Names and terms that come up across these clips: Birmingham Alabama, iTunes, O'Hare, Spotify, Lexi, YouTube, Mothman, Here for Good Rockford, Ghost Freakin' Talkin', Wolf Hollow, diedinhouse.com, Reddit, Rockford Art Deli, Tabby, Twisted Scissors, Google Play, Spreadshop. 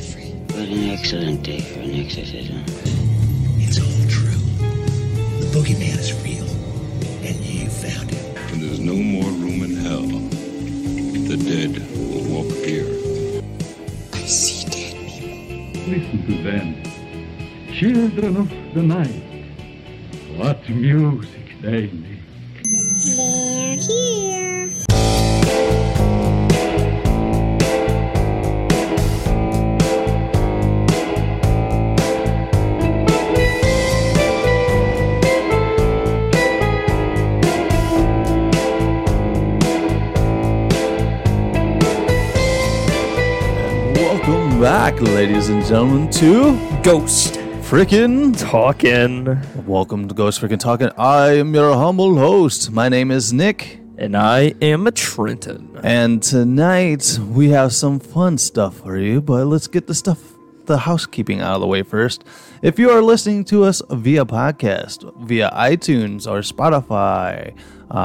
afraid. What an excellent day for an exorcism. It's all true. The boogeyman is real, and you found him. When there's no more room in hell, the dead will walk the earth. I see dead people. Listen to them, children of the night. What music they make. They're here. Welcome back, ladies and gentlemen, to Ghost Freakin' Talkin'. Welcome to Ghost Freakin' Talkin'. I am your humble host. My name is Nick. And I am Trenton. And tonight we have some fun stuff for you, but let's get the housekeeping out of the way first. If you are listening to us via podcast, via iTunes or Spotify,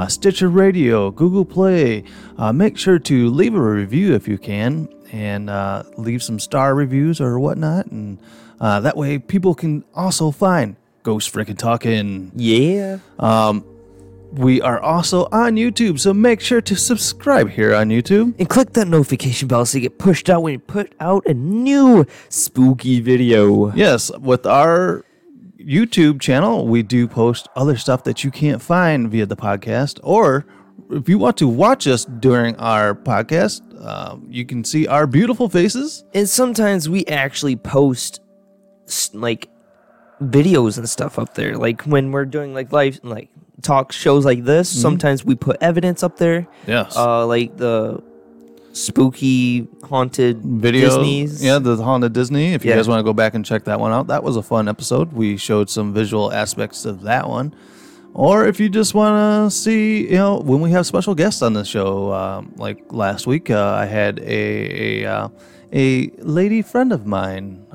Stitcher Radio, Google Play, make sure to leave a review if you can, and leave some star reviews or whatnot, and that way people can also find Ghost Freakin' Talkin'. Yeah. We are also on YouTube, so make sure to subscribe here on YouTube. And click that notification bell so you get pushed out when you put out a new spooky video. Yes, with our YouTube channel, we do post other stuff that you can't find via the podcast. Or if you want to watch us during our podcast, you can see our beautiful faces. And sometimes we actually post like videos and stuff up there, like when we're doing like live like talk shows like this. Mm-hmm. Sometimes we put evidence up there. Yes, like the spooky haunted video. Disney's. Yeah, the haunted Disney. If you guys want to go back and check that one out, that was a fun episode. We showed some visual aspects of that one. Or if you just want to see, you know, when we have special guests on the show, like last week, I had a lady friend of mine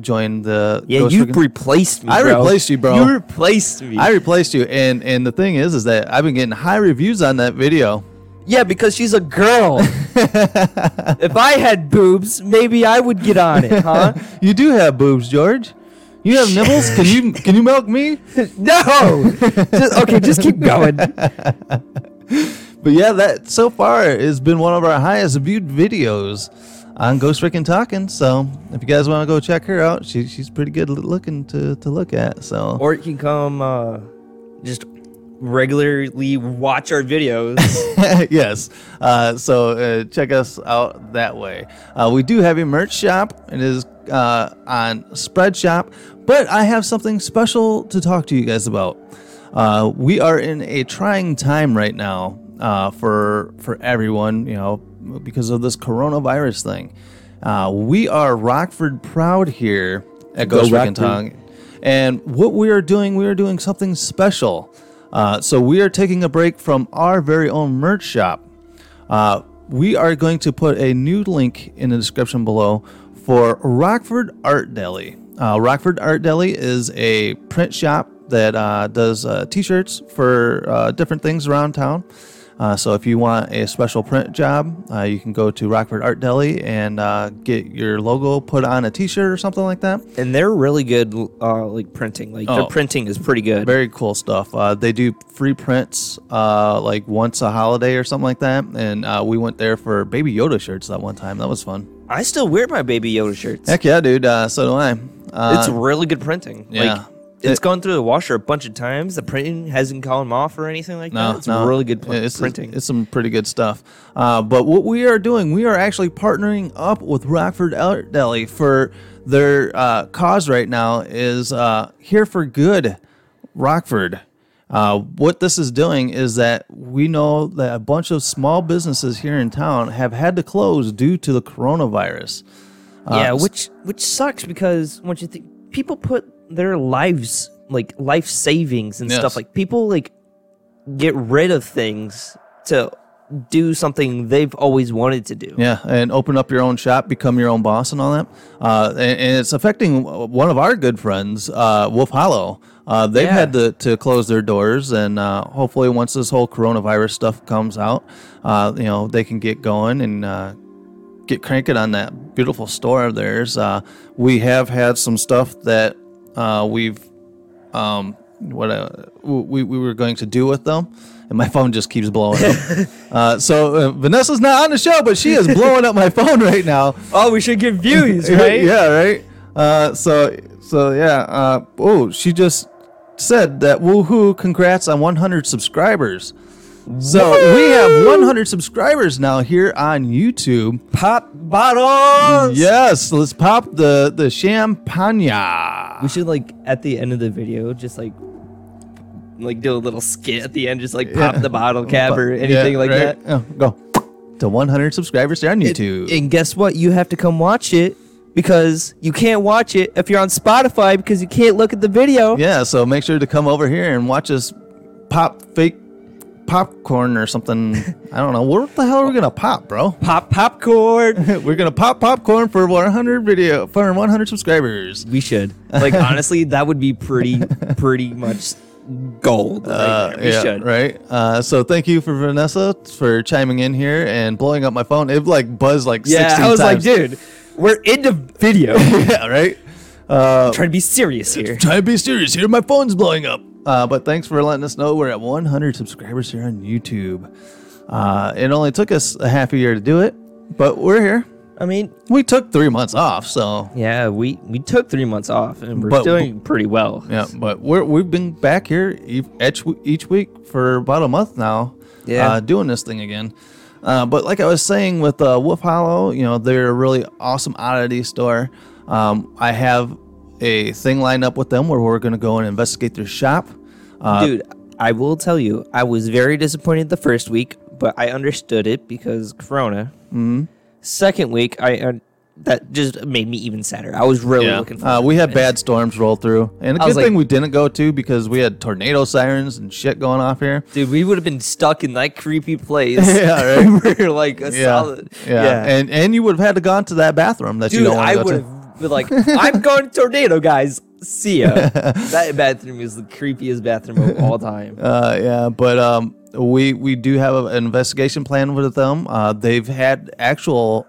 join the... Yeah, you replaced me, bro. I replaced you, bro. You replaced me. I replaced you. And the thing is that I've been getting high reviews on that video. Yeah, because she's a girl. If I had boobs, maybe I would get on it, huh? You do have boobs, George. You have nipples? Can you milk me? No. Just keep going. But yeah, that so far has been one of our highest viewed videos on Ghost Freakin' Talkin'. So if you guys want to go check her out, she's pretty good looking to look at. So or you can come just regularly watch our videos. Yes. So check us out that way. We do have a merch shop. It is on Spreadshop, but I have something special to talk to you guys about. We are in a trying time right now for everyone, you know, because of this coronavirus thing. We are Rockford proud here at Ghost Freakin' Talkin', and what we are doing something special. So we are taking a break from our very own merch shop. We are going to put a new link in the description below for Rockford Art Deli. Rockford Art Deli is a print shop that does t-shirts for different things around town. So if you want a special print job, you can go to Rockford Art Deli and get your logo put on a t-shirt or something like that. And they're really good like printing. Like their printing is pretty good. Very cool stuff. They do free prints like once a holiday or something like that. And we went there for Baby Yoda shirts that one time. That was fun. I still wear my Baby Yoda shirts. Heck yeah, dude. So do I. It's really good printing. Yeah. Like, it's gone through the washer a bunch of times. The printing hasn't gone off or anything like that. It's really good printing. It's some pretty good stuff. But what we are doing, we are actually partnering up with Rockford Art Deli for their cause right now is Here for Good Rockford. What this is doing is that we know that a bunch of small businesses here in town have had to close due to the coronavirus. Yeah, which sucks because once you think people put their lives, like life savings and stuff, like people like get rid of things to do something they've always wanted to do. Yeah, and open up your own shop, become your own boss and all that. And it's affecting one of our good friends, Wolf Hollow. They've had to close their doors, and hopefully once this whole coronavirus stuff comes out, you know, they can get going and get cranking on that beautiful store of theirs. We have had some stuff that we were going to do with them, and my phone just keeps blowing up. So Vanessa's not on the show, but she is blowing up my phone right now. Oh, we should get views, right? Yeah, right. She just said that woohoo, congrats on 100 subscribers. So woo! We have 100 subscribers now here on YouTube. Pop bottles. Yes, let's pop the champagne. We should, like, at the end of the video, just like do a little skit at the end, just like pop the bottle cap or anything like that. Oh, go to 100 subscribers there on YouTube. And guess what? You have to come watch it, because you can't watch it if you're on Spotify, because you can't look at the video. Yeah, so make sure to come over here and watch us pop fake popcorn or something. I don't know. What the hell are we gonna pop, bro? Pop popcorn. We're gonna pop popcorn for 100 subscribers. We should. Like, honestly, that would be pretty much gold. Right. So thank you for Vanessa for chiming in here and blowing up my phone. It like buzzed like 16 times. Yeah, I was like, dude, we're into video. Yeah, right. Trying to be serious here. My phone's blowing up. But thanks for letting us know. We're at 100 subscribers here on YouTube. It only took us a half a year to do it, but we're here. I mean, we took 3 months off, so yeah, we took 3 months off, and we're doing pretty well. Yeah, but we've been back here each week for about a month now. Yeah, doing this thing again. But like I was saying with Wolf Hollow, you know, they're a really awesome oddity store. I have a thing lined up with them where we're going to go and investigate their shop. Dude, I will tell you, I was very disappointed the first week, but I understood it because Corona. Mm-hmm. Second week, that just made me even sadder. I was really looking forward. We had bad storms roll through, and a good thing we didn't go to, because we had tornado sirens and shit going off here. Dude, we would have been stuck in that creepy place. Yeah, right. We're like a solid. Yeah. And you would have had to go to that bathroom that you don't want to go to. Dude, I would have. But like, I'm going to tornado, guys. See ya. That bathroom is the creepiest bathroom of all time. We do have an investigation plan with them. They've had actual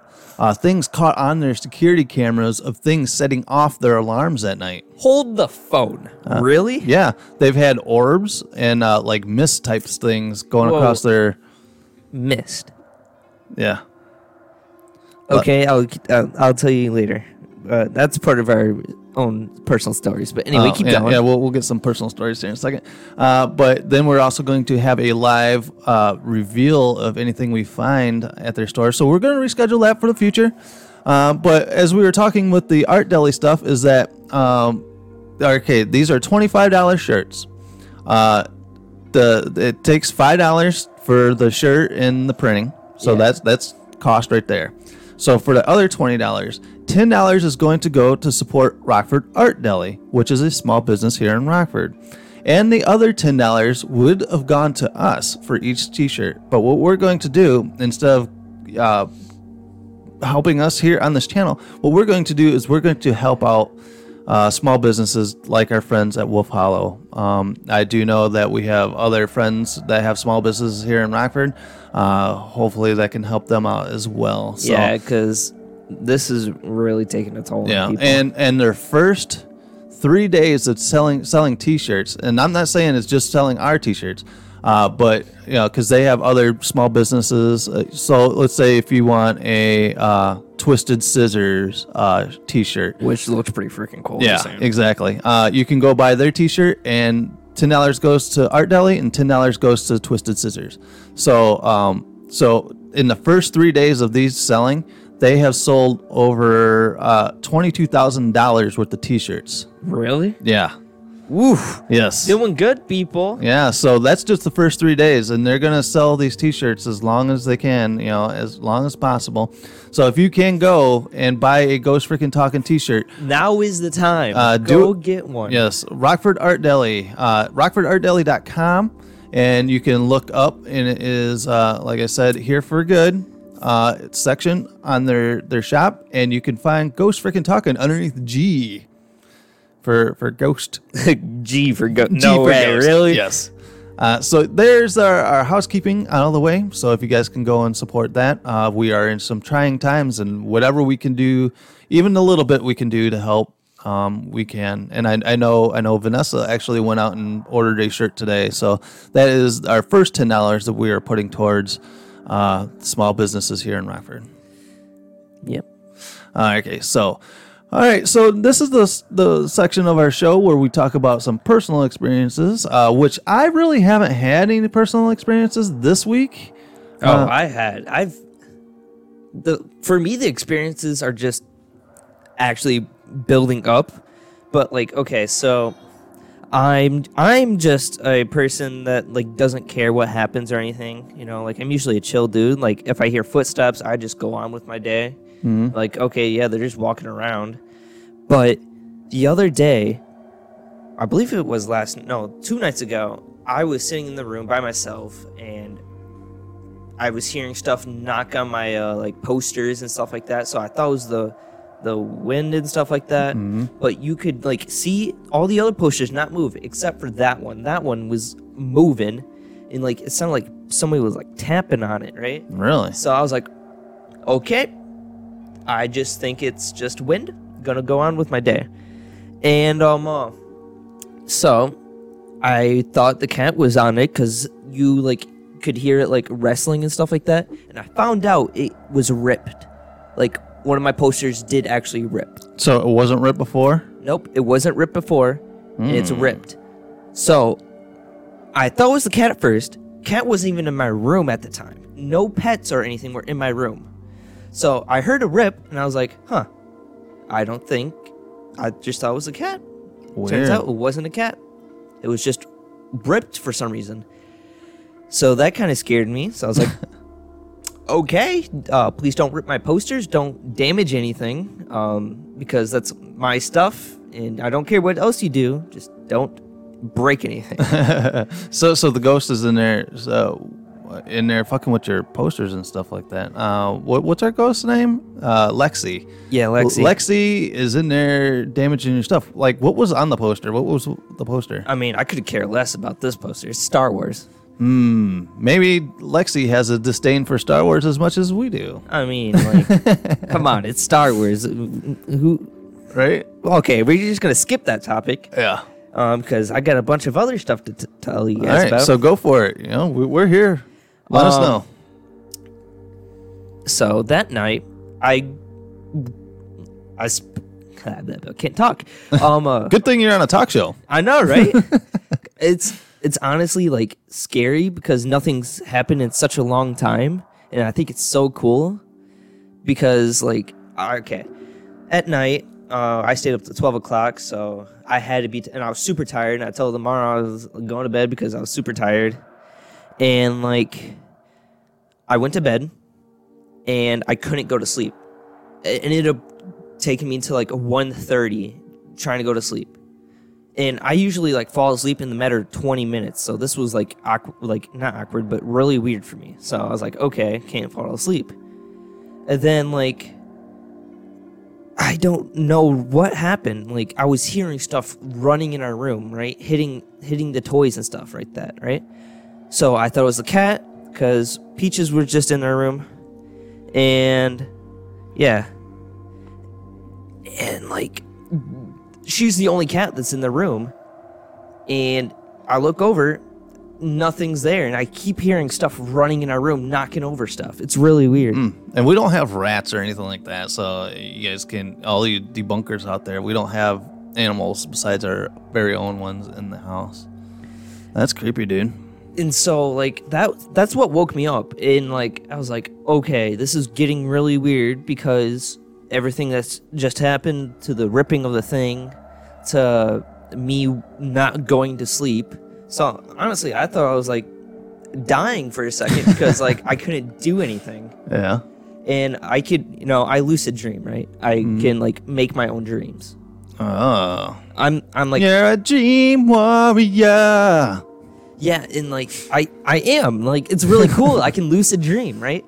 things caught on their security cameras of things setting off their alarms at night. Hold the phone. Really? Yeah. They've had orbs and like mist types things going across their mist. Yeah. Okay, I'll tell you later. That's part of our own personal stories. But anyway, keep going. Yeah, we'll get some personal stories here in a second. But then we're also going to have a live reveal of anything we find at their store. So we're going to reschedule that for the future. But as we were talking with the Art Deli stuff, is that, these are $25 shirts. It takes $5 for the shirt and the printing. So that's cost right there. So for the other $20, $10 is going to go to support Rockford Art Deli, which is a small business here in Rockford. And the other $10 would have gone to us for each t-shirt. But what we're going to do, instead of helping us here on this channel, what we're going to do is we're going to help out small businesses like our friends at Wolf Hollow. I do know that we have other friends that have small businesses here in Rockford. Hopefully that can help them out as well. So, yeah, because this is really taking a toll on people. And their first 3 days of selling t-shirts, and I'm not saying it's just selling our t-shirts, but you know, because they have other small businesses. So let's say if you want a Twisted Scissors t-shirt, which looks pretty freaking cool. Yeah, exactly. You can go buy their t-shirt, and $10 goes to Art Deli and $10 goes to Twisted Scissors. So so in the first 3 days of these selling, they have sold over $22,000 worth of t-shirts. Really? Yeah. Woof. Yes. Doing good, people. Yeah, so that's just the first 3 days, and they're going to sell these T-shirts as long as they can, you know, as long as possible. So if you can go and buy a Ghost Freakin' Talkin' T-shirt. Now is the time. Get one. Yes, Rockford Art Deli, rockfordartdeli.com, and you can look up, and it is, like I said, Here for Good section on their shop, and you can find Ghost Freakin' Talkin' underneath G. For ghost. G for ghost. No way, really? Yes. So there's our housekeeping out of the way. So if you guys can go and support that. We are in some trying times, and whatever we can do, even a little bit we can do to help, we can. And I know Vanessa actually went out and ordered a shirt today. So that is our first $10 that we are putting towards small businesses here in Rockford. Yep. Okay, so... All right, so this is the section of our show where we talk about some personal experiences, which I really haven't had any personal experiences this week. For me the experiences are just actually building up, but like, okay, so I'm just a person that like doesn't care what happens or anything, you know, like I'm usually a chill dude. Like if I hear footsteps, I just go on with my day. Mm-hmm. Like, okay, yeah, they're just walking around. But the other day, I believe it was two nights ago, I was sitting in the room by myself, and I was hearing stuff knock on my like posters and stuff like that. So I thought it was the wind and stuff like that. Mm-hmm. But you could like see all the other posters not move except for that one. That one was moving, and like it sounded like somebody was like tapping on it, right? Really? So I was like, okay. I just think it's just wind. Gonna go on with my day. And so I thought the cat was on it because you like could hear it like wrestling and stuff like that. And I found out it was ripped. Like one of my posters did actually rip. So it wasn't ripped before? Nope, it wasn't ripped before. Mm. It's ripped. So I thought it was the cat at first. Cat wasn't even in my room at the time. No pets or anything were in my room. So I heard a rip, and I was like, huh, I just thought it was a cat. Weird. Turns out it wasn't a cat. It was just ripped for some reason. So that kind of scared me. So I was like, okay, please don't rip my posters. Don't damage anything, because that's my stuff, and I don't care what else you do. Just don't break anything. So the ghost is in there, so... in there fucking with your posters and stuff like that. What's our ghost's name? Lexi. Yeah, Lexi. Lexi is in there damaging your stuff. Like, what was on the poster? What was the poster? I mean, I could care less about this poster. It's Star Wars. Maybe Lexi has a disdain for Star Wars as much as we do. I mean, like, come on, it's Star Wars. Who? Right? Okay, we're just going to skip that topic. Yeah. Because I got a bunch of other stuff to tell you guys about. All right, about. So go for it. You know, we're here. Let us know. So that night, I can't talk. Good thing you're on a talk show. I know, right? It's honestly like scary because nothing's happened in such a long time, and I think it's so cool because like okay, at night I stayed up to 12 o'clock, so I had to be, and I was super tired. And I told Lamar I was going to bed because I was super tired. And, like, I went to bed, and I couldn't go to sleep. It ended up taking me to, like, 1:30 trying to go to sleep. And I usually, like, fall asleep in the matter of 20 minutes. So this was, like, not awkward, but really weird for me. So I was like, okay, can't fall asleep. And then, like, I don't know what happened. Like, I was hearing stuff running in our room, right? Hitting the toys and stuff, right? So I thought it was the cat because Peaches were just in their room. And, yeah. And, like, she's the only cat that's in the room. And I look over, nothing's there. And I keep hearing stuff running in our room, knocking over stuff. It's really weird. And we don't have rats or anything like that. So you guys can, all you debunkers out there, we don't have animals besides our very own ones in the house. That's creepy, dude. And so, like, that's what woke me up. And, like, I was like, okay, this is getting really weird because everything that's just happened, to the ripping of the thing, to me not going to sleep. So honestly, I thought I was like dying for a second because like I couldn't do anything. Yeah. And I could, you know, I lucid dream, right? I can like make my own dreams. Oh. I'm like, you're a dream warrior. Yeah, and like I am. Like it's really cool. I can lucid dream, right?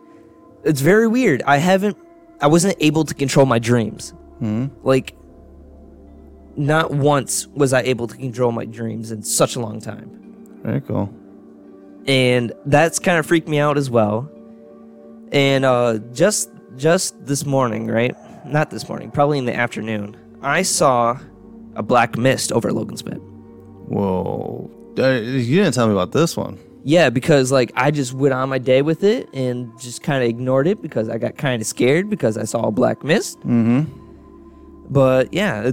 It's very weird. I wasn't able to control my dreams. Like not once was I able to control my dreams in such a long time. Very cool. And that's kind of freaked me out as well. And just this morning, right? Not this morning, probably in the afternoon, I saw a black mist over Logan's bed. Whoa. You didn't tell me about this one. Yeah, because like I just went on my day with it and just kind of ignored it because I got kind of scared because I saw a black mist. Mm-hmm. But yeah,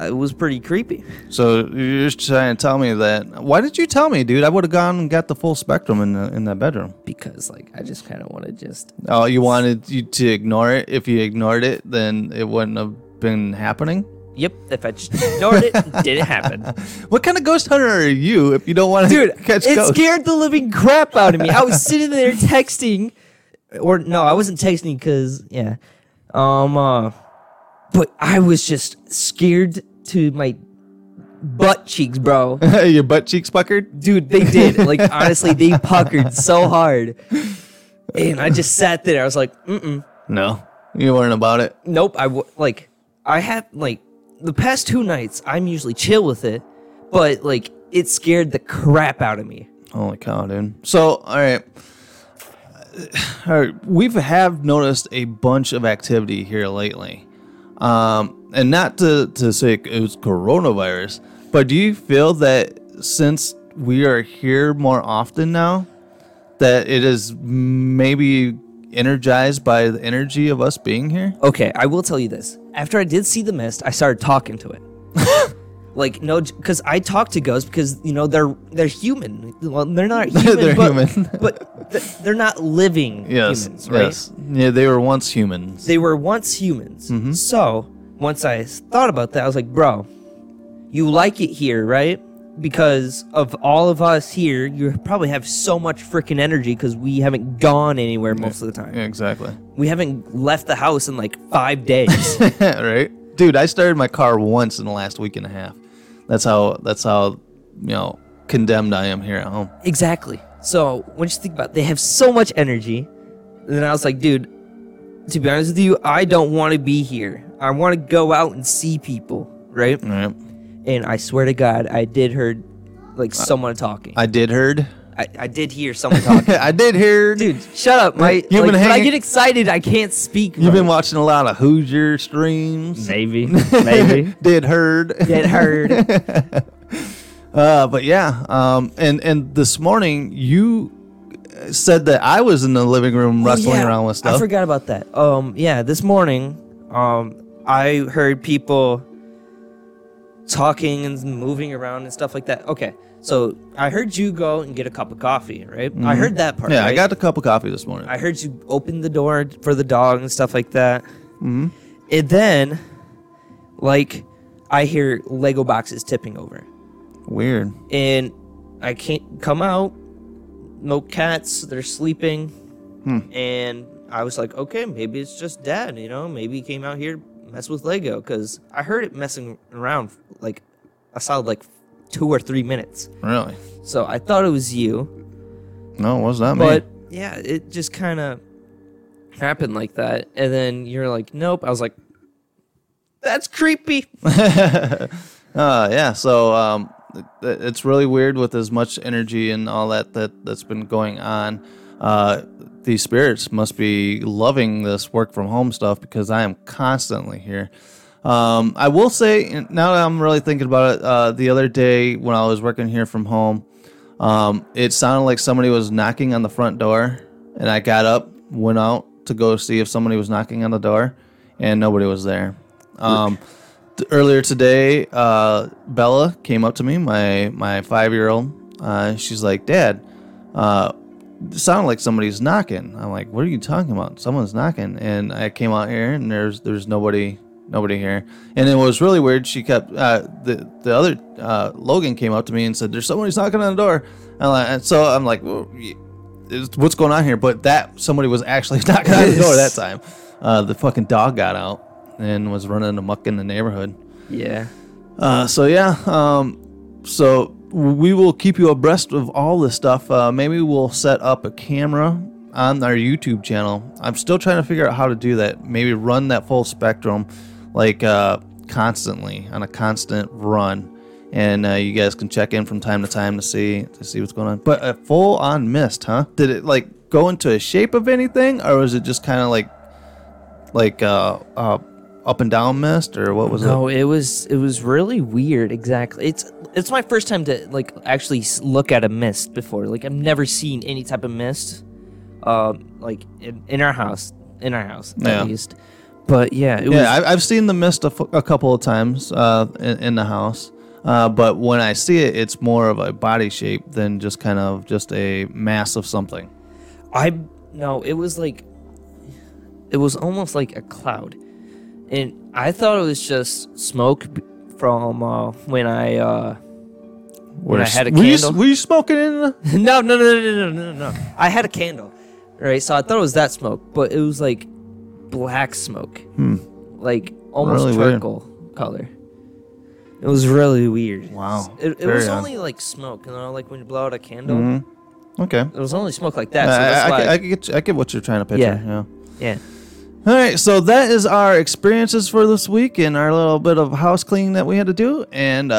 it was pretty creepy. So you're just trying to tell me that. Why did you tell me, dude? I would have gone and got the full spectrum in that bedroom. Because like I just kind of wanted just. Oh, you wanted you to ignore it. If you ignored it, then it wouldn't have been happening. Yep, if I just ignored it, it didn't happen. What kind of ghost hunter are you if you don't want to catch ghosts? Dude, it scared the living crap out of me. I was sitting there texting. Or no, I wasn't texting because, yeah. But I was just scared to my butt cheeks, bro. Your butt cheeks puckered? Dude, they did. Like, honestly, they puckered so hard. And I just sat there. I was like, mm-mm. No, you weren't about it? Nope. I have, like... The past two nights, I'm usually chill with it, but, like, it scared the crap out of me. Holy cow, dude. So, all right. We've noticed a bunch of activity here lately. And not to say it was coronavirus, but do you feel that since we are here more often now, that it is maybe energized by the energy of us being here? Okay, I will tell you this. After I did see the mist, I started talking to it. Like, no, because I talk to ghosts because, you know, they're human. Well, they're not human. They're not living humans, right? Yes. Yeah, they were once humans. Mm-hmm. So once I thought about that, I was like, bro, you like it here, right? Because of all of us here, you probably have so much freaking energy because we haven't gone anywhere most of the time. Yeah, exactly. We haven't left the house in like 5 days. Right? Dude, I started my car once in the last week and a half. That's how you know, condemned I am here at home. Exactly. So when you think about it, they have so much energy. And then I was like, dude, to be honest with you, I don't want to be here. I want to go out and see people, right? Right. And I swear to God, I did heard, like, someone talking. I did heard? I did hear someone talking. I did hear. Dude, shut up. When I get excited, I can't speak. You've been watching a lot of Hoosier streams? Maybe. Did heard. But, yeah. And this morning, you said that I was in the living room rustling around with stuff. I forgot about that. Yeah, this morning, I heard people... talking and moving around and stuff like that. Okay, so I heard you go and get a cup of coffee, right? Mm-hmm. I heard that part. Yeah, right? I got a cup of coffee this morning. I heard you open the door for the dog and stuff like that. Mm-hmm. And then, like, I hear Lego boxes tipping over. Weird. And I can't come out. No cats. They're sleeping. And I was like, okay, maybe it's just Dad. You know, maybe he came out here. Mess with Lego because I heard it messing around like a solid like 2 or 3 minutes. Really? So I thought it was you. No, it was not me. But yeah, it just kind of happened like that. And then you're like, nope. I was like, that's creepy. Yeah. So it's really weird with as much energy and all that's been going on. These spirits must be loving this work from home stuff because I am constantly here. I will say, now that I'm really thinking about it, the other day when I was working here from home, it sounded like somebody was knocking on the front door, and I got up, went out to go see if somebody was knocking on the door, and nobody was there. Earlier today, Bella came up to me, my 5-year-old. She's like, Dad, sounded like somebody's knocking. I'm like, what are you talking about? Someone's knocking. And I came out here and there's nobody nobody here. And it was really weird. She kept the other Logan came up to me and said, "There's somebody's knocking on the door." And so I'm like, well, "What's going on here?" But that somebody was actually knocking on the door that time. The fucking dog got out and was running amok in the neighborhood. Yeah. So we will keep you abreast of all this stuff. Maybe we'll set up a camera on our YouTube channel. I'm still trying to figure out how to do that. Maybe run that full spectrum, like constantly on a constant run, and you guys can check in from time to time to see what's going on. But a full on mist, huh? Did it like go into a shape of anything, or was it just kind of like up and down mist, or what was it? No, it was really weird. Exactly. It's my first time to like actually look at a mist before. Like I've never seen any type of mist. Like in our house at least. But yeah, it was. I've seen the mist a couple of times in the house. But when I see it, it's more of a body shape than just kind of just a mass of something. It was almost like a cloud, and I thought it was just smoke from when I had a candle. Were you smoking in the? No. I had a candle, right? So I thought it was that smoke, but it was like black smoke, like almost really charcoal color. It was really weird. Wow. It was only like smoke, you know, like when you blow out a candle. Mm-hmm. Okay. It was only smoke like that. So that's I get what you're trying to picture. Yeah. All right, so that is our experiences for this week and our little bit of house cleaning that we had to do. And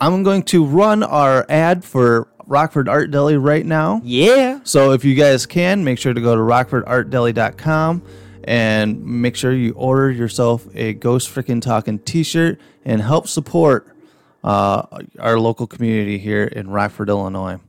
I'm going to run our ad for Rockford Art Deli right now. Yeah. So if you guys can, make sure to go to rockfordartdeli.com and make sure you order yourself a Ghost Freakin' Talkin' t-shirt and help support our local community here in Rockford, Illinois. All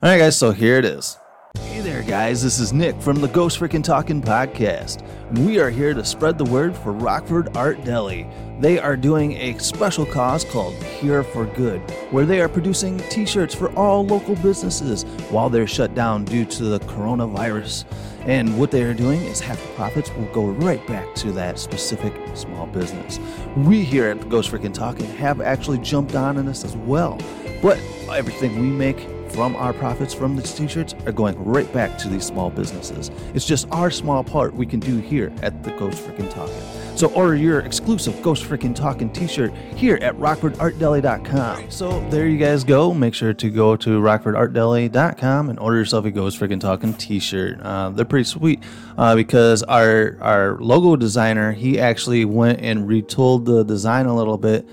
right, guys, so here it is. Hey there, guys. This is Nick from the Ghost Freakin' Talkin' podcast. We are here to spread the word for Rockford Art Deli. They are doing a special cause called Here for Good, where they are producing t-shirts for all local businesses while they're shut down due to the coronavirus. And what they are doing is half the profits will go right back to that specific small business. We here at Ghost Freakin' Talkin' have actually jumped on in this as well. But everything we make from our profits from these t-shirts are going right back to these small businesses. It's just our small part we can do here at the Ghost Freakin' Talkin'. So order your exclusive Ghost Freakin' Talkin' t-shirt here at rockfordartdeli.com. So there you guys go. Make sure to go to rockfordartdeli.com and order yourself a Ghost Freakin' Talkin' t-shirt. They're pretty sweet because our logo designer, he actually went and retooled the design a little bit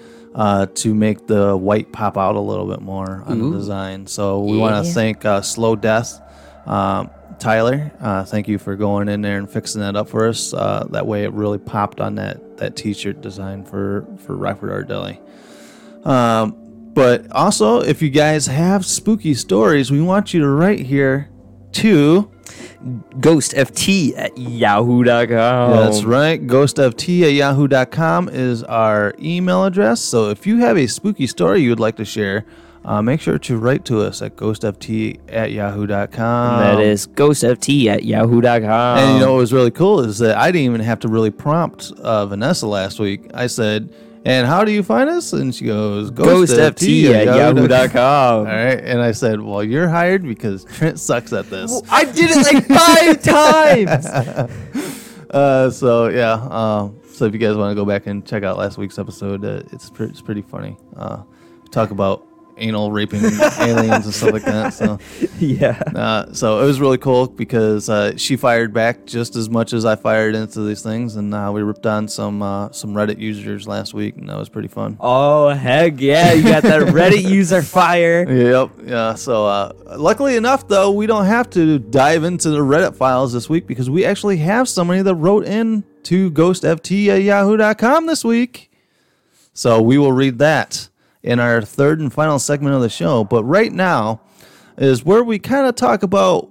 to make the white pop out a little bit more on the design. So we want to thank Slow Death, Tyler. Thank you for going in there and fixing that up for us. That way it really popped on that t-shirt design for Rockford Art Deli. But also, if you guys have spooky stories, we want you to write here to ghostft@yahoo.com. That's right. ghostft@yahoo.com is our email address. So if you have a spooky story you would like to share, make sure to write to us at ghostft@yahoo.com. That is ghostft@yahoo.com. And you know what was really cool is that I didn't even have to really prompt Vanessa last week. I said, "And how do you find us?" And she goes, ghostft@yahoo.com. All right. And I said, "Well, you're hired because Trent sucks at this." Well, I did it like 5 times. So if you guys want to go back and check out last week's episode, it's pretty funny. Talk about anal raping aliens and stuff like that. So yeah. So it was really cool because she fired back just as much as I fired into these things, and we ripped on some Reddit users last week, and that was pretty fun. Oh heck yeah! You got that Reddit user fire. Yep. Yeah. So luckily enough, though, we don't have to dive into the Reddit files this week because we actually have somebody that wrote in to ghostft@yahoo.com this week. So we will read that in our third and final segment of the show. But right now is where we kind of talk about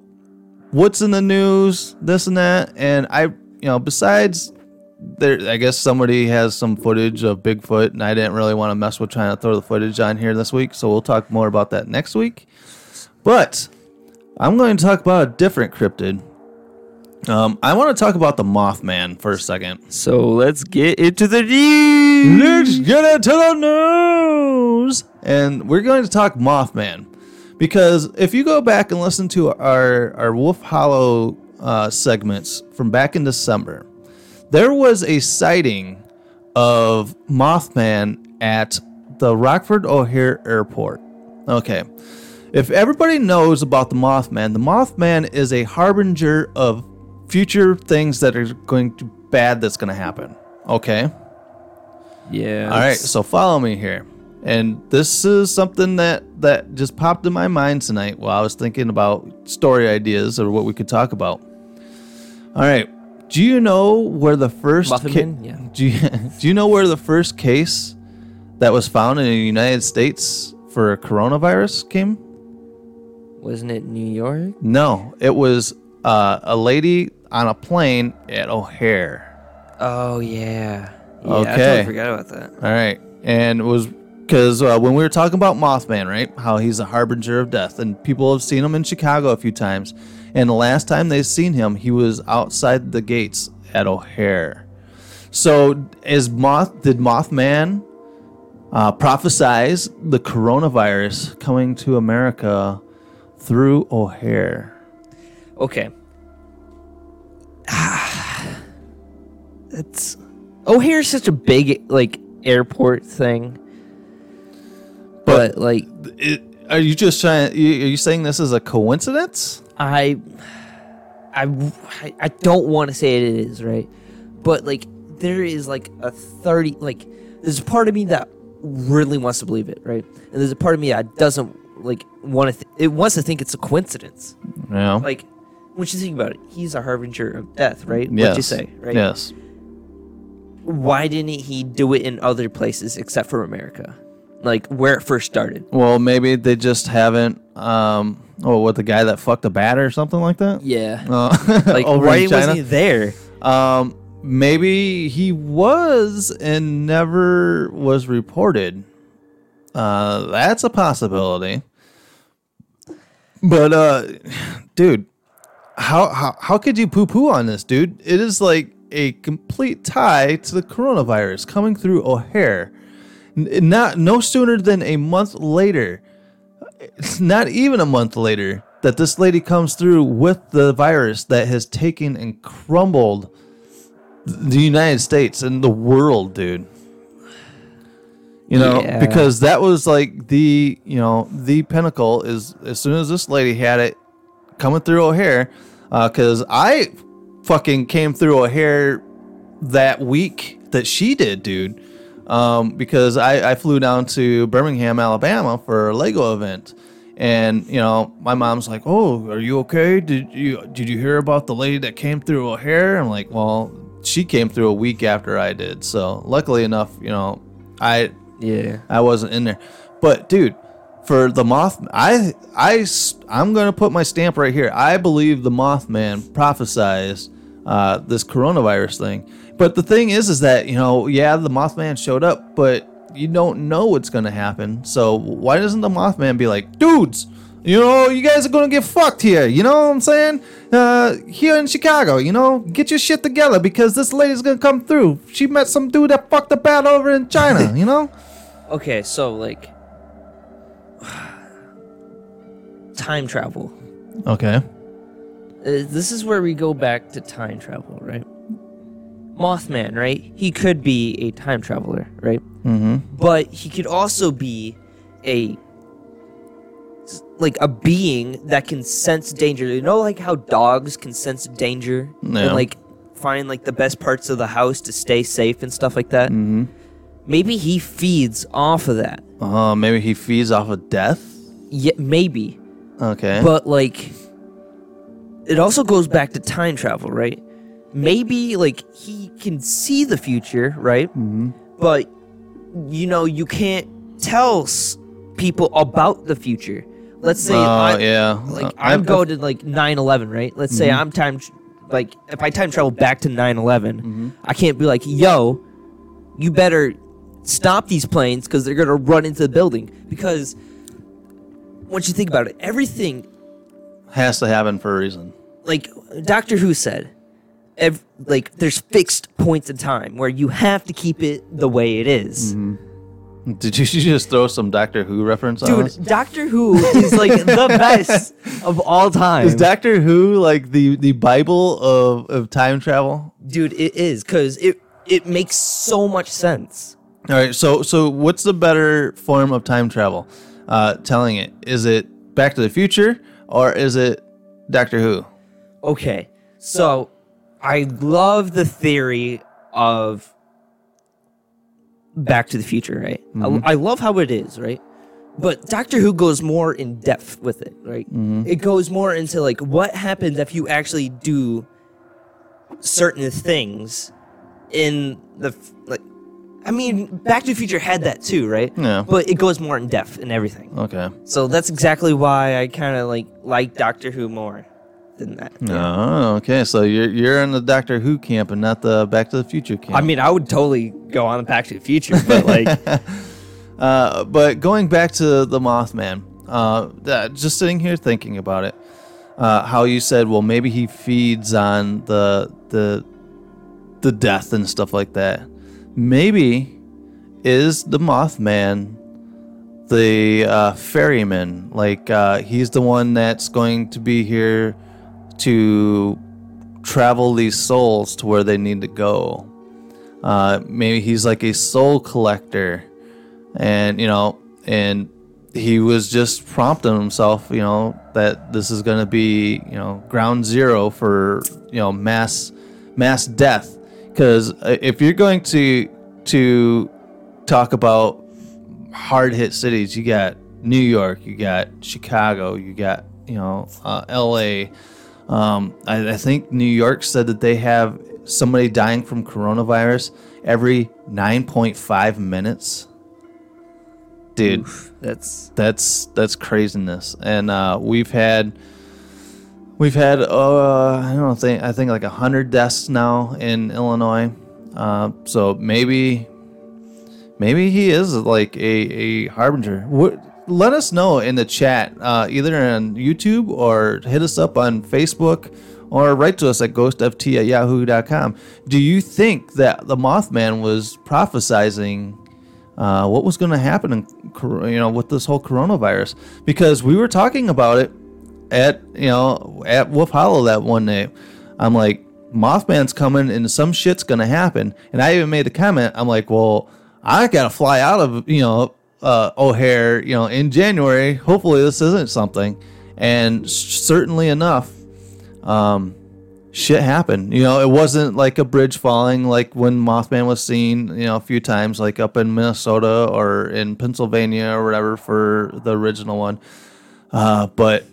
what's in the news, this and that. And besides there, I guess somebody has some footage of Bigfoot, and I didn't really want to mess with trying to throw the footage on here this week. So we'll talk more about that next week. But I'm going to talk about a different cryptid I want to talk about the Mothman for a second. So let's get into the news. Let's get into the news. And we're going to talk Mothman. Because if you go back and listen to our Wolf Hollow segments from back in December, there was a sighting of Mothman at the Rockford O'Hare Airport. Okay. If everybody knows about the Mothman is a harbinger of future things that are going to bad that's going to happen. Okay? Yeah. All right, so follow me here. And this is something that just popped in my mind tonight while I was thinking about story ideas or what we could talk about. All right. Do you know where the first do you know where the first case that was found in the United States for coronavirus came? Wasn't it New York? No, it was a lady on a plane at O'Hare. Oh yeah. Okay. I totally forgot about that. All right, and it was because when we were talking about Mothman, right? How he's a harbinger of death, and people have seen him in Chicago a few times. And the last time they seen him, he was outside the gates at O'Hare. So, did Mothman prophesize the coronavirus coming to America through O'Hare? Okay. O'Hare is such a big airport thing. But are you just trying? Are you saying this is a coincidence? I don't want to say it is right, but there is there's a part of me that really wants to believe it, right? And there's a part of me that doesn't want to. It wants to think it's a coincidence. Yeah. When you think about it, he's a harbinger of death, right? Yes. What'd you say, right? Yes. Why didn't he do it in other places except for America? Where it first started. Well, maybe they just haven't. What the guy that fucked a bat or something like that? Yeah. Over why in China? Wasn't he there? Maybe he was and never was reported. That's a possibility. But dude, how could you poo-poo on this, dude? It is a complete tie to the coronavirus coming through O'Hare. No sooner than a month later, it's not even a month later, that this lady comes through with the virus that has taken and crumbled the United States and the world, dude. You know, yeah. Because that was the pinnacle is as soon as this lady had it coming through O'Hare, because I fucking came through O'Hare that week that she did, dude. Because I flew down to Birmingham, Alabama for a Lego event, and my mom's like, "Oh, are you okay? Did you hear about the lady that came through O'Hare?" I'm like, "Well, she came through a week after I did, so luckily enough, I wasn't in there." But dude, for the Mothman, I'm gonna put my stamp right here. I believe the Mothman prophesized this coronavirus thing. But the thing is that, the Mothman showed up, but you don't know what's going to happen. So why doesn't the Mothman be like, dudes, you guys are going to get fucked here. You know what I'm saying? Here in Chicago, get your shit together because this lady's going to come through. She met some dude that fucked a bat over in China, Okay, so time travel. Okay. This is where we go back to time travel, right? Mothman, right? He could be a time traveler, right? Mm-hmm. But he could also be a being that can sense danger. You know, how dogs can sense danger and find the best parts of the house to stay safe and stuff like that. Mm-hmm. Maybe he feeds off of that. Maybe he feeds off of death? Yeah, maybe. Okay. But it also goes back to time travel, right? Maybe, he can see the future, right? Mm-hmm. But, you can't tell people about the future. Let's say I'm going to, 9/11, right? Let's say I'm if I time travel back to 9/11, mm-hmm. I can't be yo, you better stop these planes because they're going to run into the building. Because once you think about it, everything has to happen for a reason. like Doctor Who said, like there's fixed points in time where you have to keep it the way it is. Mm-hmm. Did you just throw some Doctor Who reference on us? Dude, Doctor Who is like the best of all time. Is Doctor Who like the Bible of time travel? Dude, it is, because it makes so much sense. All right, so what's the better form of time travel? Telling it. Is it Back to the Future or is it Doctor Who? Okay, so I love the theory of Back to the Future, right? Mm-hmm. I love how it is, right? But Doctor Who goes more in depth with it, right? Mm-hmm. It goes more into like what happens if you actually do certain things in the like. I mean, Back to the Future had that too, right? Yeah. But it goes more in depth and everything. Okay. So that's exactly why I kind of like Doctor Who more than that. Oh, okay. So you're in the Doctor Who camp and not the Back to the Future camp. I mean, I would totally go on the Back to the Future, but like, but going back to the Mothman, just sitting here thinking about it, how you said, well, maybe he feeds on the death and stuff like that. Maybe is the Mothman the ferryman? Like he's the one that's going to be here to travel these souls to where they need to go. Maybe he's like a soul collector, and he was just prompting himself, that this is going to be, ground zero for, mass death. Because if you're going to talk about hard hit cities, you got New York, you got Chicago, you got L.A. I think New York said that they have somebody dying from coronavirus every 9.5 minutes. Dude, oof, that's craziness, and we've had I think like 100 deaths now in Illinois. So maybe he is like a harbinger. Let us know in the chat, either on YouTube or hit us up on Facebook or write to us at ghostft@yahoo.com. Do you think that the Mothman was prophesizing what was going to happen with this whole coronavirus? Because we were talking about it at Wolf Hollow that one day. I'm like, Mothman's coming and some shit's going to happen. And I even made the comment, I'm like, well, I got to fly out of, O'Hare, in January. Hopefully this isn't something. And certainly enough, shit happened. It wasn't like a bridge falling like when Mothman was seen, a few times, like up in Minnesota or in Pennsylvania or whatever for the original one. But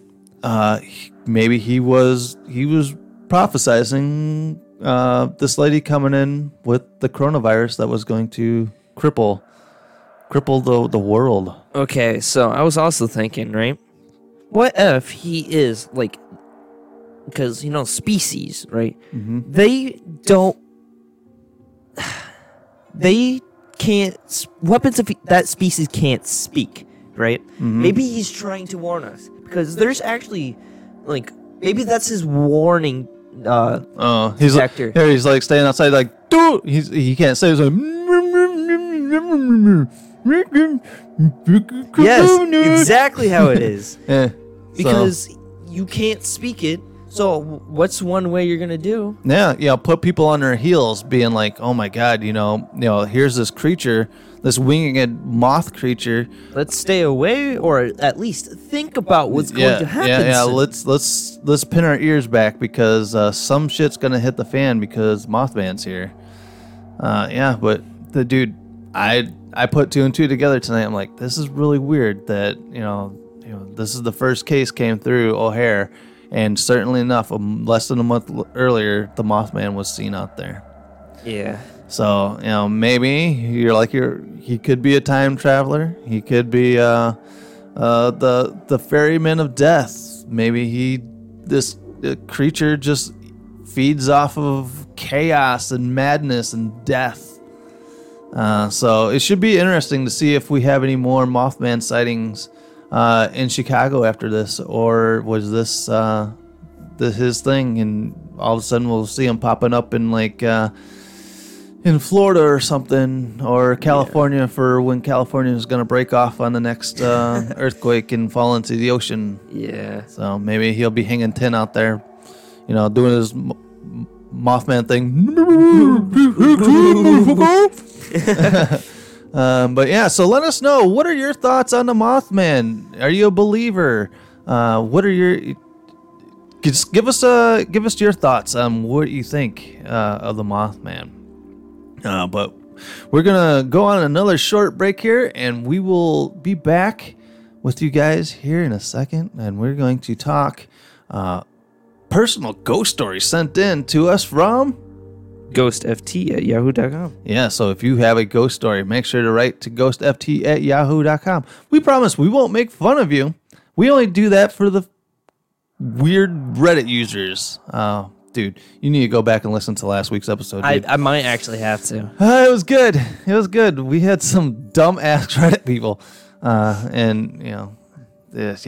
maybe he was prophesizing this lady coming in with the coronavirus that was going to cripple the world. Okay, so I was also thinking, right? What if he is like, because species, right? Mm-hmm. They can't. What happens if that species can't speak? Right? Mm-hmm. Maybe he's trying to warn us. Because there's actually, like, maybe that's his warning. He's like, standing outside, like, dude, he can't say. He's like, yes, exactly how it is. Yeah, because you can't speak it. So what's one way you're gonna do? Yeah, put people on their heels, being like, oh my god, here's this creature, this winged moth creature. Let's stay away, or at least think about what's going to happen. Yeah, soon. Let's pin our ears back because some shit's gonna hit the fan because Mothman's here. But the dude, I put two and two together tonight. I'm like, this is really weird that this is the first case came through O'Hare, and certainly enough, less than a month earlier, the Mothman was seen out there. Yeah. So, maybe he could be a time traveler. He could be the ferryman of death. Maybe this creature just feeds off of chaos and madness and death. So it should be interesting to see if we have any more Mothman sightings in Chicago after this, or was this his thing, and all of a sudden we'll see him popping up in like in Florida or something, or California for when California is going to break off on the next earthquake and fall into the ocean. Yeah. So maybe he'll be hanging tin out there, you know, doing his Mothman thing. But yeah, so let us know. What are your thoughts on the Mothman? Are you a believer? What are your... Just give us your thoughts on what you think of the Mothman. But we're going to go on another short break here, and we will be back with you guys here in a second. And we're going to talk personal ghost stories sent in to us from... ghostft@yahoo.com. Yeah, so if you have a ghost story, make sure to write to ghostft@yahoo.com. We promise we won't make fun of you. We only do that for the weird Reddit users. Dude, you need to go back and listen to last week's episode. I might actually have to. It was good. It was good. We had some dumb ass Reddit people, and you know, just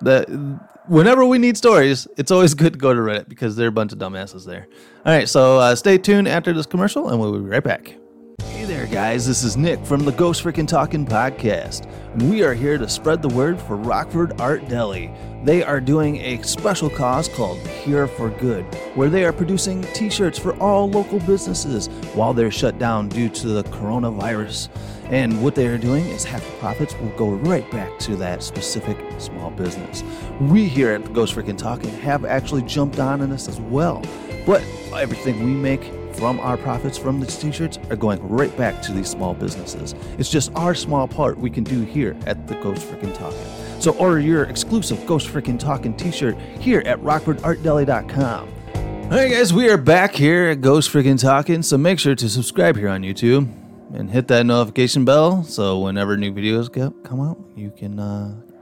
that. Whenever we need stories, it's always good to go to Reddit because they're a bunch of dumbasses there. All right, so stay tuned after this commercial, and we'll be right back. Hey there, guys. This is Nick from the Ghost Freakin' Talkin' podcast. We are here to spread the word for Rockford Art Deli. They are doing a special cause called Here for Good, where they are producing T-shirts for all local businesses while they're shut down due to the coronavirus. And what they are doing is half the profits will go right back to that specific small business. We here at Ghost Freakin' Talkin' have actually jumped on in this as well. But everything we make from our profits from these T-shirts are going right back to these small businesses. It's just our small part we can do here at the Ghost Freakin' Talkin'. So order your exclusive Ghost Freakin' Talkin' T-shirt here at rockfordartdeli.com. All right, guys, we are back here at Ghost Freakin' Talkin', so make sure to subscribe here on YouTube. And hit that notification bell so whenever new videos come out, you can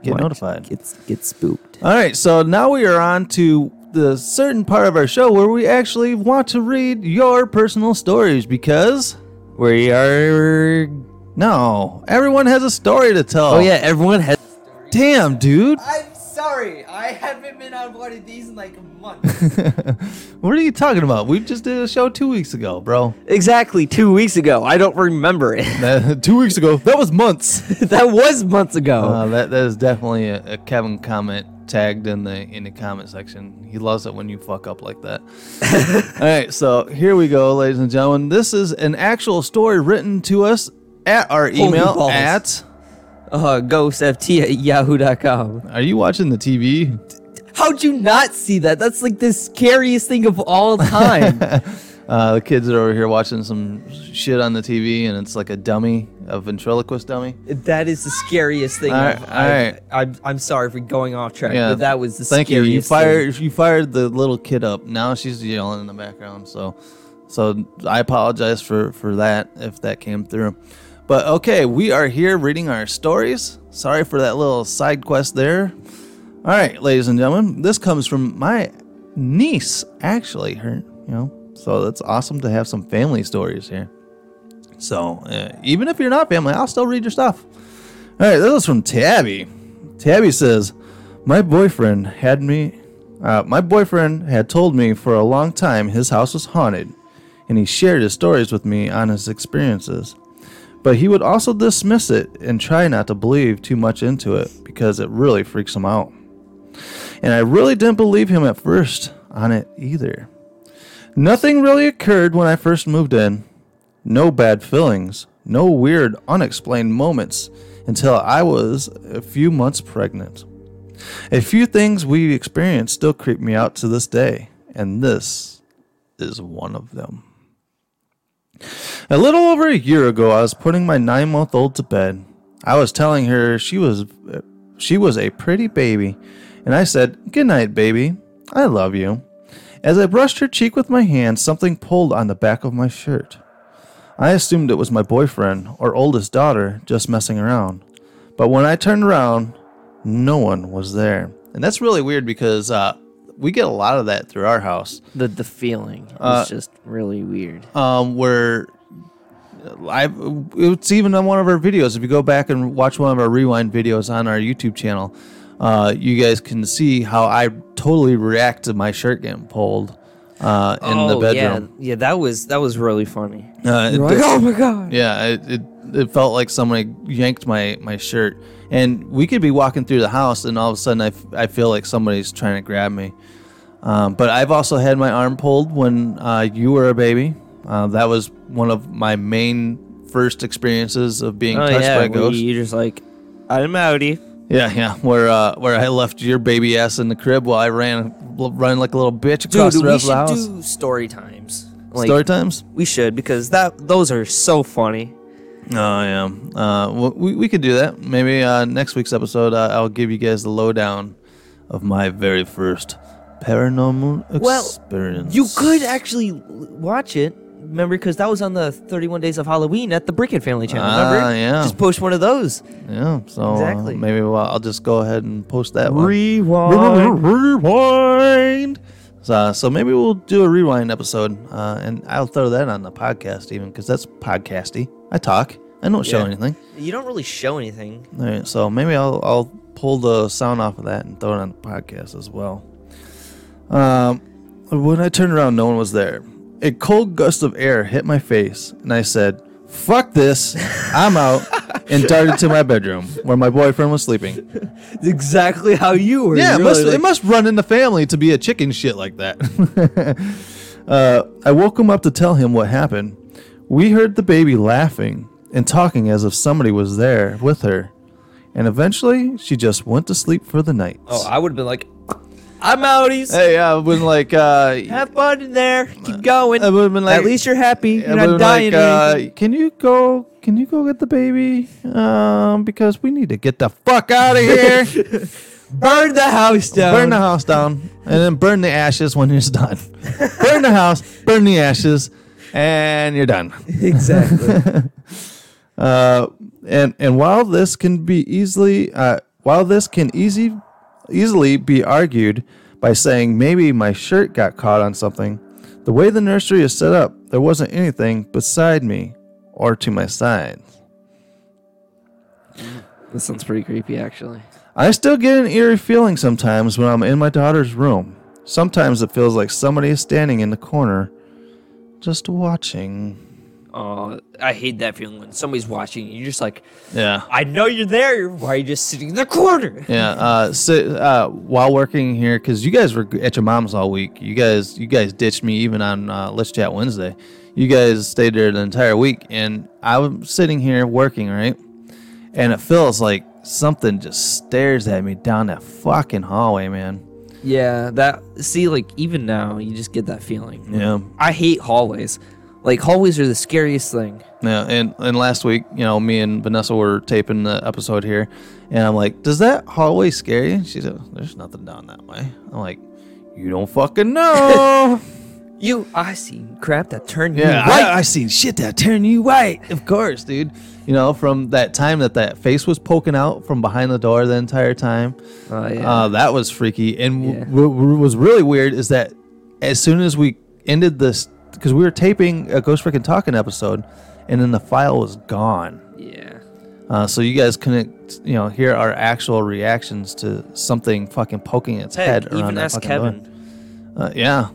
get notified. Get spooked. All right, so now we are on to the certain part of our show where we actually want to read your personal stories because... We are... No, everyone has a story to tell. Oh, yeah, everyone has a story. Damn, dude. I'm sorry. I haven't been on one of these in like a month. What are you talking about? We just did a show 2 weeks ago, bro. Exactly, 2 weeks ago. I don't remember it. 2 weeks ago. That was months. That was months ago. That is definitely a Kevin comment tagged in the comment section. He loves it when you fuck up like that. All right, so here we go, ladies and gentlemen. This is an actual story written to us at our email at... ghostft@yahoo.com. Are you watching the TV? How'd you not see that? That's like the scariest thing of all time. The kids are over here watching some shit on the TV, and it's like a dummy, a ventriloquist dummy. That is the scariest thing. All right. I'm sorry for going off track, but that was the scariest thing. You fired the little kid up. Now she's yelling in the background, so I apologize for that if that came through. But okay, we are here reading our stories. Sorry for that little side quest there. All right, ladies and gentlemen, this comes from my niece, actually. So that's awesome to have some family stories here. So even if you're not family, I'll still read your stuff. All right, this is from Tabby. Tabby says, my boyfriend had told me for a long time his house was haunted, and he shared his stories with me on his experiences. But he would also dismiss it and try not to believe too much into it because it really freaks him out. And I really didn't believe him at first on it either. Nothing really occurred when I first moved in. No bad feelings, no weird, unexplained moments until I was a few months pregnant. A few things we experienced still creep me out to this day, and this is one of them. A little over a year ago, I was putting my 9-month-old to bed. I was telling her she was a pretty baby, and I said, "Good night, baby. I love you." As I brushed her cheek with my hand, something pulled on the back of my shirt. I assumed it was my boyfriend or oldest daughter just messing around. But when I turned around, no one was there. And that's really weird because we get a lot of that through our house. The feeling is just really weird. It's even on one of our videos. If you go back and watch one of our rewind videos on our YouTube channel, you guys can see how I totally react to my shirt getting pulled in the bedroom. Yeah, that was really funny. Oh my god! Yeah, it felt like somebody yanked my shirt, and we could be walking through the house, and all of a sudden I feel like somebody's trying to grab me. But I've also had my arm pulled when you were a baby. That was one of my main first experiences of being touched by a ghost. You're just like, I'm outie. Yeah, where I left your baby ass in the crib while I ran like a little bitch across the rest of the house. Dude, we should do story times. Like, story times? We should, because those are so funny. Oh, yeah. We could do that. Maybe next week's episode, I'll give you guys the lowdown of my very first paranormal experience. Well, you could actually watch it, remember, because that was on the 31 Days of Halloween at the Brickhead Family Channel, remember? Yeah. Just post one of those. Yeah, so exactly. Maybe I'll just go ahead and post that one. Rewind. So maybe we'll do a rewind episode, and I'll throw that on the podcast even, because that's podcasty. I talk. I don't show anything. You don't really show anything. All right, so maybe I'll pull the sound off of that and throw it on the podcast as well. When I turned around, no one was there. A cold gust of air hit my face, and I said, "Fuck this, I'm out," and darted to my bedroom where my boyfriend was sleeping. Exactly how you were. Yeah, it must run in the family to be a chicken shit like that. I woke him up to tell him what happened. We heard the baby laughing and talking as if somebody was there with her. And eventually, she just went to sleep for the night. Oh, I would have been like, I'm outies. Hey, I would have been like... have fun in there. Keep going. I would have been like... At least you're happy. You're not dying. Like, can you go get the baby? Because we need to get the fuck out of here. Burn the house down. Burn the house down. And then burn the ashes when it's done. Burn the house. Burn the ashes. And you're done. Exactly. And while this can be easily be argued by saying maybe my shirt got caught on something, the way the nursery is set up, there wasn't anything beside me or to my side. This sounds pretty creepy, actually. I still get an eerie feeling sometimes when I'm in my daughter's room. Sometimes it feels like somebody is standing in the corner, just watching. Oh, I hate that feeling when somebody's watching. You're just like, yeah, I know you're there. Why are you just sitting in the corner? Yeah. While working here, because you guys were at your mom's all week, you guys ditched me even on Let's Chat Wednesday. You guys stayed there the entire week, and I was sitting here working, right? And it feels like something just stares at me down that fucking hallway, man. Yeah, even now you just get that feeling. Yeah. I hate hallways. Like, hallways are the scariest thing. Yeah, and last week, you know, me and Vanessa were taping the episode here, and I'm like, does that hallway scare you? She said, there's nothing down that way. I'm like, you don't fucking know. I seen crap that turned you white. I seen shit that turned you white. Of course, dude. You know, from that time that face was poking out from behind the door the entire time. Oh, yeah. That was freaky. And what was really weird is that as soon as we ended this, because we were taping a Ghost Freakin' Talkin' episode, and then the file was gone. Yeah. So you guys couldn't, you know, hear our actual reactions to something fucking poking its head around. Even ask Kevin. Yeah.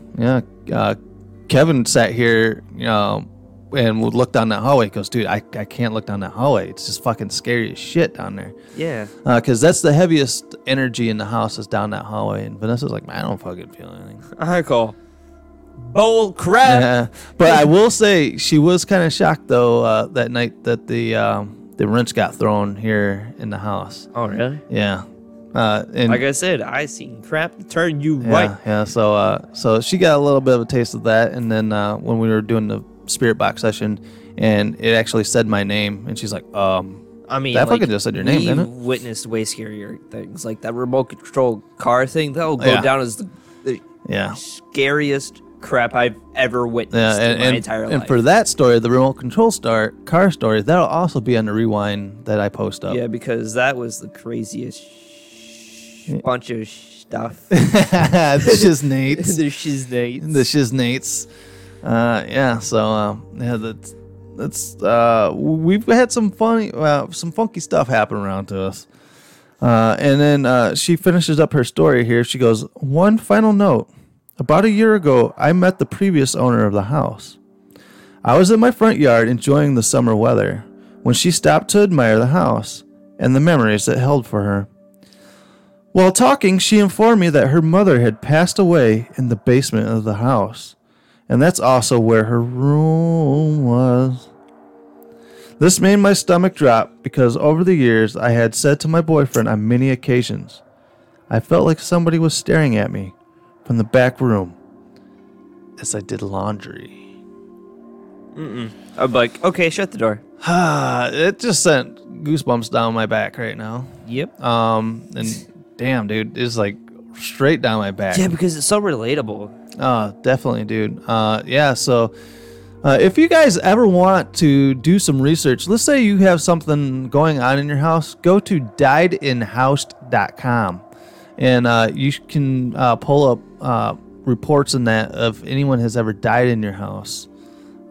Kevin sat here, you know, and looked down that hallway. He goes, dude, I can't look down that hallway. It's just fucking scary as shit down there. Yeah. Because that's the heaviest energy in the house is down that hallway. And Vanessa's like, man, I don't fucking feel anything. I call bold crap. Yeah. But I will say she was kind of shocked, though, that night that the wrench got thrown here in the house. Oh, really? Yeah. And like I said, I seen crap to turn you white. Yeah, so she got a little bit of a taste of that, and then when we were doing the spirit box session, and it actually said my name, and she's like, I mean, that like, fucking just said your name, didn't it? We witnessed way scarier things, like that remote control car thing. That'll go down as the scariest crap I've ever witnessed in my entire life. And for that story, the remote control car story, that'll also be on the rewind that I post up. Yeah, because that was the craziest bunch of stuff. The shiznates. That's we've had some funky stuff happen around to us. And then she finishes up her story here. She goes, one final note. About a year ago, I met the previous owner of the house. I was in my front yard enjoying the summer weather when she stopped to admire the house and the memories it held for her. While talking, she informed me that her mother had passed away in the basement of the house, and that's also where her room was. This made my stomach drop because over the years I had said to my boyfriend on many occasions, I felt like somebody was staring at me from the back room as I did laundry. I'm like, okay, shut the door. It just sent goosebumps down my back right now. Yep. And damn, dude, it's like straight down my back. Yeah, because it's so relatable. Definitely, dude. Yeah, so if you guys ever want to do some research, let's say you have something going on in your house, go to diedinhouse.com, and you can pull up reports in that of anyone has ever died in your house.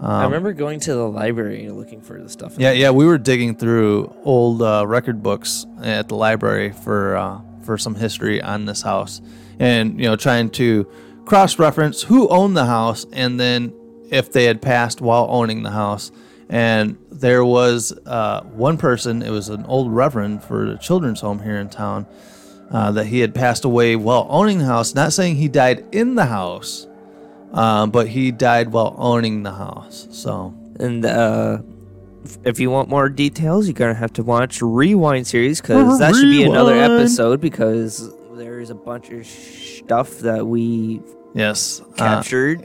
I remember going to the library looking for the stuff. Yeah, we were digging through old record books at the library for some history on this house, and trying to cross-reference who owned the house, and then if they had passed while owning the house. And there was one person, it was an old reverend for the children's home here in town, that he had passed away while owning the house. Not saying he died in the house. But he died while owning the house. So, and if you want more details, you're gonna have to watch Rewind series, because that should be another episode, because there is a bunch of stuff that we encountered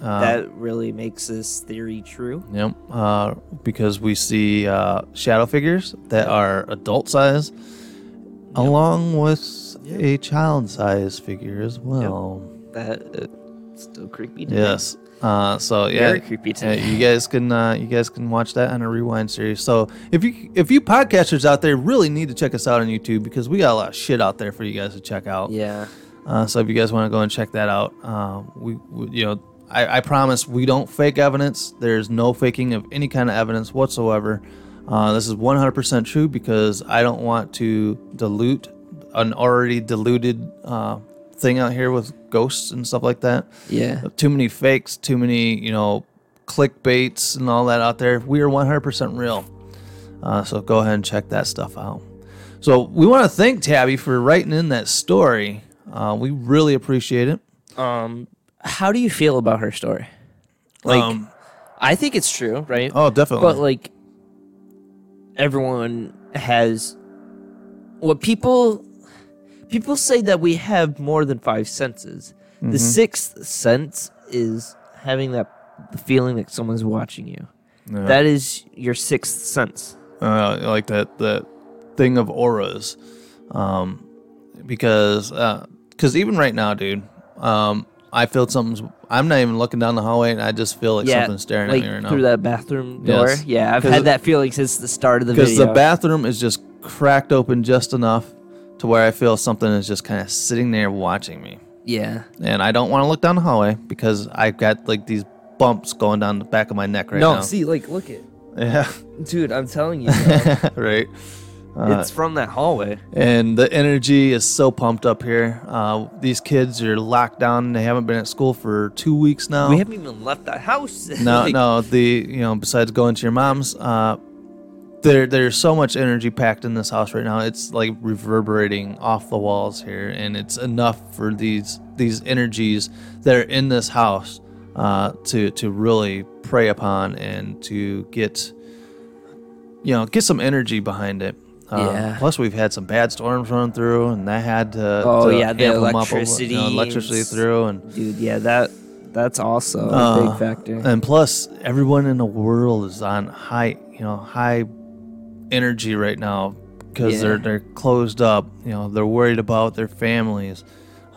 that really makes this theory true. Yep. Because we see shadow figures that are adult size, along with a child-sized figure as well. Yep. That's still creepy to me. Yes. So yeah, very creepy to me. You guys can watch that on a Rewind series. So if you podcasters out there really need to check us out on YouTube, because we got a lot of shit out there for you guys to check out. Yeah. So if you guys want to go and check that out, I promise we don't fake evidence. There's no faking of any kind of evidence whatsoever. This is 100% true, because I don't want to dilute an already diluted thing out here with ghosts and stuff like that. Yeah. Too many fakes, too many, clickbaits and all that out there. We are 100% real. So go ahead and check that stuff out. So we want to thank Tabby for writing in that story. We really appreciate it. How do you feel about her story? I think it's true, right? Oh, definitely. But everyone has... Well, people say that we have more than five senses. Mm-hmm. The sixth sense is having the feeling that someone's watching you. Yeah. That is your sixth sense. Like that thing of auras. Because even right now, dude, I feel something's... I'm not even looking down the hallway, and I just feel something's staring at me right now. Through that bathroom door? Yes. Yeah, I've had that feeling since the start of the video. Because the bathroom is just... cracked open just enough to where I feel something is just kind of sitting there watching me. Yeah. And I don't want to look down the hallway, because I've got these bumps going down the back of my neck right now. No, see, look it. Yeah. Dude, I'm telling you. Right. It's from that hallway. And the energy is so pumped up here. These kids are locked down. They haven't been at school for 2 weeks now. We haven't even left that house. No, besides going to your mom's, There's so much energy packed in this house right now. It's reverberating off the walls here, and it's enough for these energies that are in this house to really prey upon and to get some energy behind it. Plus, we've had some bad storms run through, and that had to the electricity through, and dude, yeah, that. That's also a big factor. And plus, everyone in the world is on high energy right now, because they're closed up. They're worried about their families.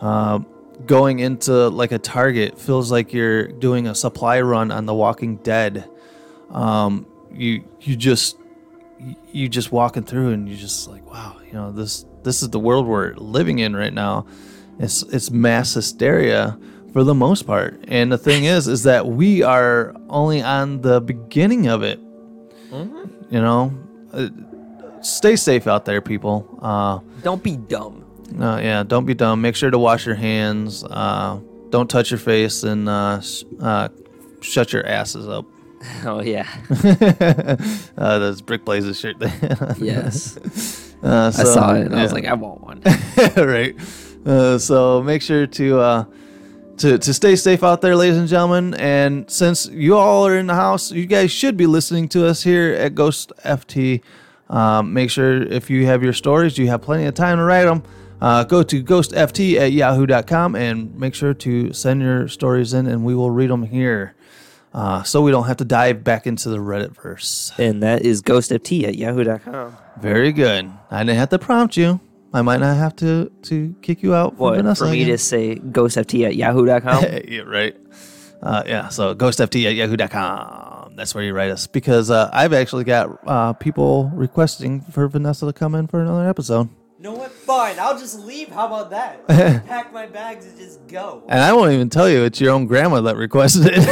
Going into a Target feels like you're doing a supply run on The Walking Dead. You just walking through, and you're just like, wow, this is the world we're living in right now. It's mass hysteria. For the most part. And the thing is that we are only on the beginning of it. Mm-hmm. stay safe out there, people. Don't be dumb. Yeah, don't be dumb. Make sure to wash your hands. Don't touch your face, and shut your asses up. Oh, yeah. Those Brick Blazes shirt. Yes. So, I saw it, and yeah. I was like, I want one. Right. So make sure to stay safe out there, ladies and gentlemen. And since you all are in the house, you guys should be listening to us here at Ghost FT. Make sure if you have your stories, you have plenty of time to write them. Go to ghostft@yahoo.com and make sure to send your stories in, and we will read them here. So we don't have to dive back into the Reddit-verse. And that is ghostft@yahoo.com. Very good. I didn't have to prompt you. I might not have to kick you out for me to say ghostft@yahoo.com? Yeah, right. Yeah, so ghostft@yahoo.com. That's where you write us. Because I've actually got people requesting for Vanessa to come in for another episode. You know what? Fine. I'll just leave. How about that? Pack my bags and just go. And I won't even tell you. It's your own grandma that requested it.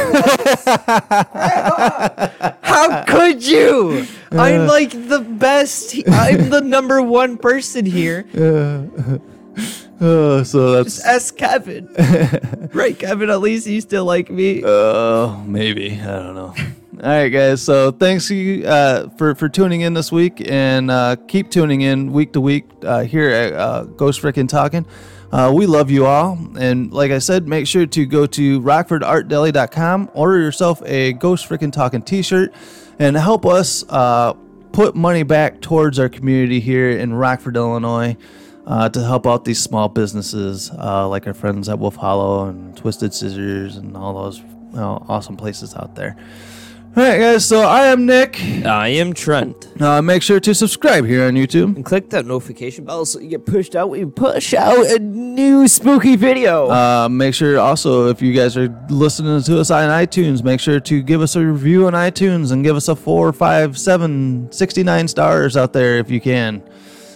How could you? I'm like the best. I'm the number one person here. So that's... Just ask Kevin. Right, Kevin? At least you still like me. Maybe. I don't know. All right, guys. So thanks you for tuning in this week, and keep tuning in week to week here at Ghost Freakin' Talkin'. We love you all, and like I said, make sure to go to rockfordartdeli.com, order yourself a Ghost Freakin' Talkin' t-shirt, and help us put money back towards our community here in Rockford, Illinois, to help out these small businesses like our friends at Wolf Hollow and Twisted Scissors and all those awesome places out there. All right, guys, so I am Nick. I am Trent. Make sure to subscribe here on YouTube. And click that notification bell so you get pushed out when you push out a new spooky video. Make sure also, if you guys are listening to us on iTunes, make sure to give us a review on iTunes and give us a 4, 5, 7, 69 stars out there if you can.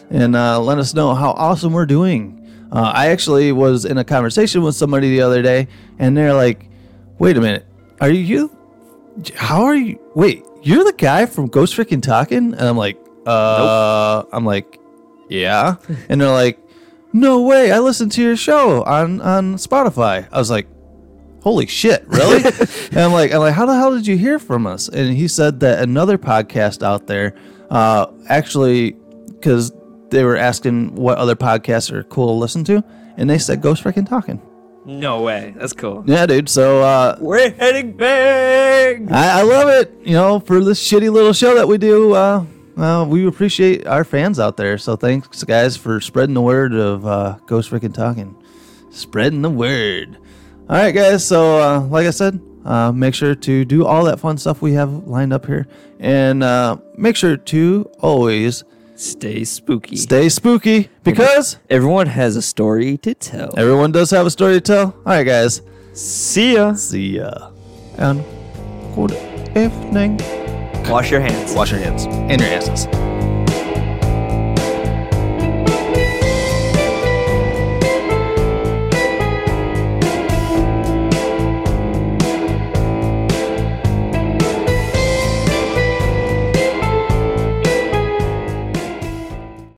And let us know how awesome we're doing. I actually was in a conversation with somebody the other day, and they're like, wait a minute, are you you? How are you? Wait, you're the guy from Ghost Freakin' Talkin'? And I'm like, nope. I'm like, yeah. And they're like, no way. I listened to your show on Spotify. I was like, holy shit, really? And I'm like, how the hell did you hear from us? And he said that another podcast out there, actually, because they were asking what other podcasts are cool to listen to, and they said Ghost Freakin' Talkin'. No way. That's cool. Yeah, dude. So, we're heading back. I love it. You know, for this shitty little show that we do, we appreciate our fans out there. So thanks, guys, for spreading the word of Ghost Freakin' Talkin'. Spreading the word. All right, guys. So, like I said, make sure to do all that fun stuff we have lined up here. And make sure to always... stay spooky. Stay spooky, because... everyone has a story to tell. Everyone does have a story to tell. All right, guys. See ya. See ya. And good evening. Wash your hands. Wash your hands. And your asses.